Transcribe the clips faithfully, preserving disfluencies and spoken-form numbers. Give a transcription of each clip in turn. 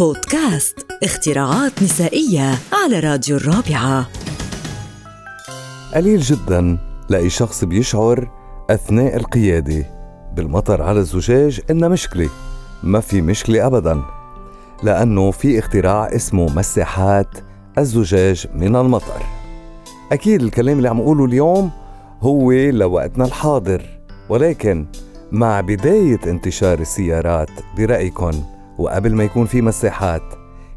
بودكاست اختراعات نسائية على راديو الرابعة. قليل جداً لأي شخص بيشعر أثناء القيادة بالمطر على الزجاج إنه مشكلة. ما في مشكلة أبداً، لأنه في اختراع اسمه مساحات الزجاج من المطر. أكيد الكلام اللي عم أقوله اليوم هو لوقتنا الحاضر، ولكن مع بداية انتشار السيارات برأيكم وقبل ما يكون في مساحات،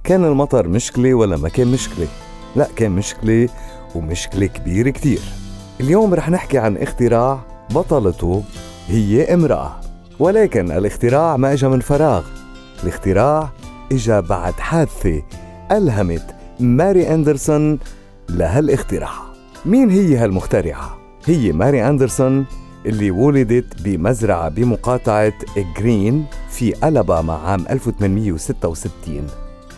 كان المطر مشكلة ولا ما كان مشكلة؟ لا، كان مشكلة، ومشكلة كبيرة كتير. اليوم رح نحكي عن اختراع بطلته هي امرأة، ولكن الاختراع ما اجا من فراغ. الاختراع اجا بعد حادثة ألهمت ماري اندرسون لهالاختراع. مين هي هالمخترعة؟ هي ماري اندرسون اللي ولدت بمزرعة بمقاطعة جرين في ألاباما عام ألف وثمانمئة وستة وستين.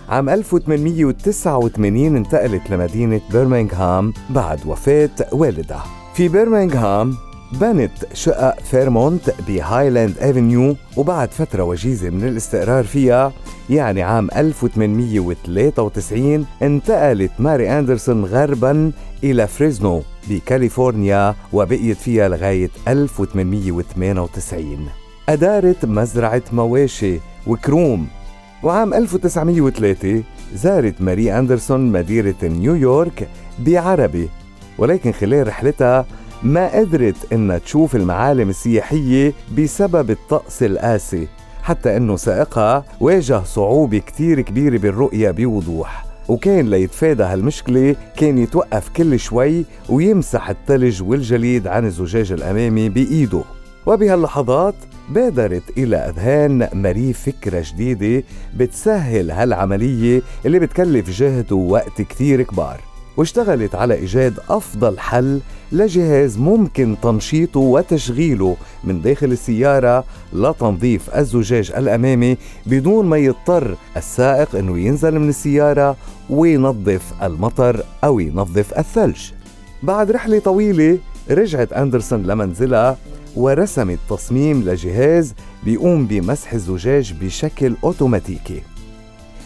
عام ألف وثمانمئة وتسعة وثمانين انتقلت لمدينة بيرمنغهام بعد وفاة والدها. في بيرمنغهام بنت شقة فيرمونت بهايلاند أفنيو، وبعد فترة وجيزة من الاستقرار فيها، يعني عام ألف وثمانمئة وثلاثة وتسعين، انتقلت ماري اندرسون غرباً إلى فريزنو بكاليفورنيا، وبقيت فيها لغاية ألف وثمانمئة وثمانية وتسعين. أدارت مزرعة مواشي وكروم. وعام ألف وتسعمئة وثلاثة زارت ماري اندرسون مديرة نيويورك بعربي، ولكن خلال رحلتها ما قدرت إنها تشوف المعالم السياحية بسبب الطقس القاسي، حتى إنه سائقها واجه صعوبة كتير كبيرة بالرؤية بوضوح، وكان ليتفادى هالمشكلة كان يتوقف كل شوي ويمسح الثلج والجليد عن الزجاج الأمامي بإيده. وبهاللحظات بادرت إلى أذهان ماري فكرة جديدة بتسهل هالعملية اللي بتكلف جهد ووقت كتير كبار، واشتغلت على إيجاد أفضل حل لجهاز ممكن تنشيطه وتشغيله من داخل السيارة لتنظيف الزجاج الأمامي بدون ما يضطر السائق أنه ينزل من السيارة وينظف المطر أو ينظف الثلج. بعد رحلة طويلة رجعت أندرسون لمنزلها ورسمت تصميم لجهاز بيقوم بمسح الزجاج بشكل أوتوماتيكي.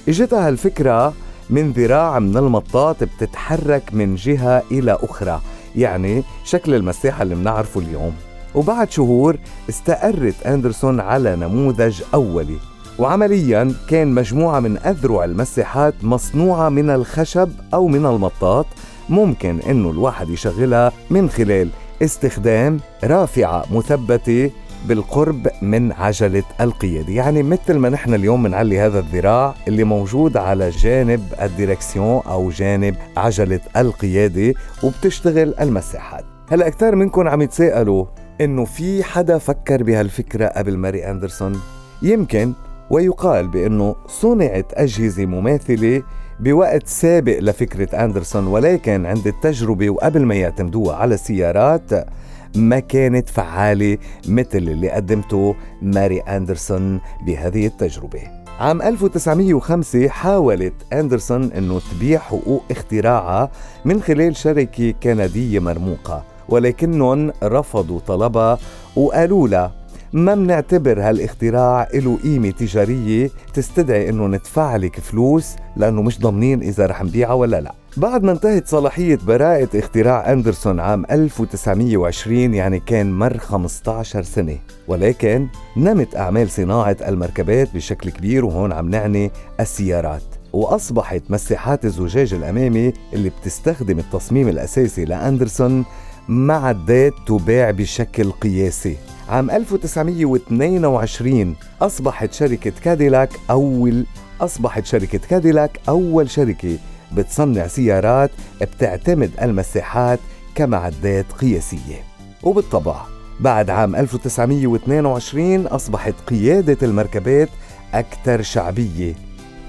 إجتها الفكرة من ذراع من المطاط بتتحرك من جهة إلى أخرى، يعني شكل المساحة اللي منعرفه اليوم. وبعد شهور استقرت أندرسون على نموذج أولي، وعملياً كان مجموعة من أذرع المساحات مصنوعة من الخشب أو من المطاط، ممكن إنه الواحد يشغلها من خلال استخدام رافعة مثبتة بالقرب من عجلة القيادة، يعني مثل ما نحن اليوم بنعلي هذا الذراع اللي موجود على جانب الديركسيون أو جانب عجلة القيادة، وبتشتغل المساحات. هلأ أكثر منكم عم يتساءلوا إنه في حدا فكر بهالفكرة قبل ماري أندرسون؟ يمكن، ويقال بأنه صنعت أجهزة مماثلة بوقت سابق لفكرة أندرسون، ولكن عند التجربة وقبل ما يعتمدوها على السيارات ما كانت فعالة مثل اللي قدمته ماري أندرسون بهذه التجربة. عام ألف وتسعمئة وخمسة حاولت أندرسون أنه تبيع حقوق اختراعها من خلال شركة كندية مرموقة، ولكنهم رفضوا طلبها وقالوا لها ما منعتبر هالاختراع له قيمة تجارية تستدعي أنه ندفع لك فلوس، لأنه مش ضمنين إذا رح نبيعها ولا لا. بعد ما انتهت صلاحية براءة اختراع أندرسون عام ألف وتسعمئة وعشرين، يعني كان مر خمسة عشر سنة، ولكن نمت أعمال صناعة المركبات بشكل كبير، وهون عم نعني السيارات، وأصبحت مساحات الزجاج الأمامي اللي بتستخدم التصميم الأساسي لأندرسون مع الدات تباع بشكل قياسي. عام ألف وتسعمئة واثنين وعشرين أصبحت شركة كاديلاك أول أصبحت شركة كاديلاك أول شركة بتصنع سيارات بتعتمد المساحات كمعدات قياسية. وبالطبع بعد عام ألف وتسعمئة واثنين وعشرين أصبحت قيادة المركبات أكثر شعبية،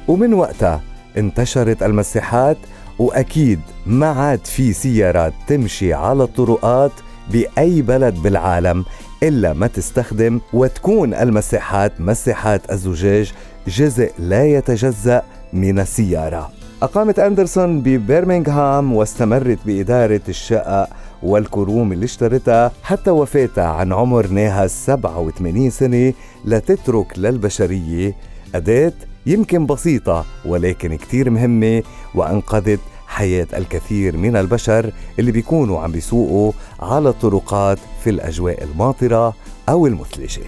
ومن وقتها انتشرت المساحات، وأكيد ما عاد في سيارات تمشي على الطرقات بأي بلد بالعالم إلا ما تستخدم وتكون المساحات مساحات الزجاج جزء لا يتجزأ من السيارة. أقامت أندرسون ببيرمنغهام واستمرت بإدارة الشقة والكروم اللي اشترتها حتى وفاتها عن عمر ناهز سبعة وثمانين سنة، لتترك للبشرية أداة يمكن بسيطة ولكن كتير مهمة، وأنقذت حياة الكثير من البشر اللي بيكونوا عم بيسوقوا على الطرقات في الأجواء الماطرة أو المثلجة.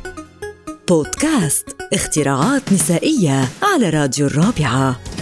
بودكاست اختراعات نسائية على راديو الرابعة.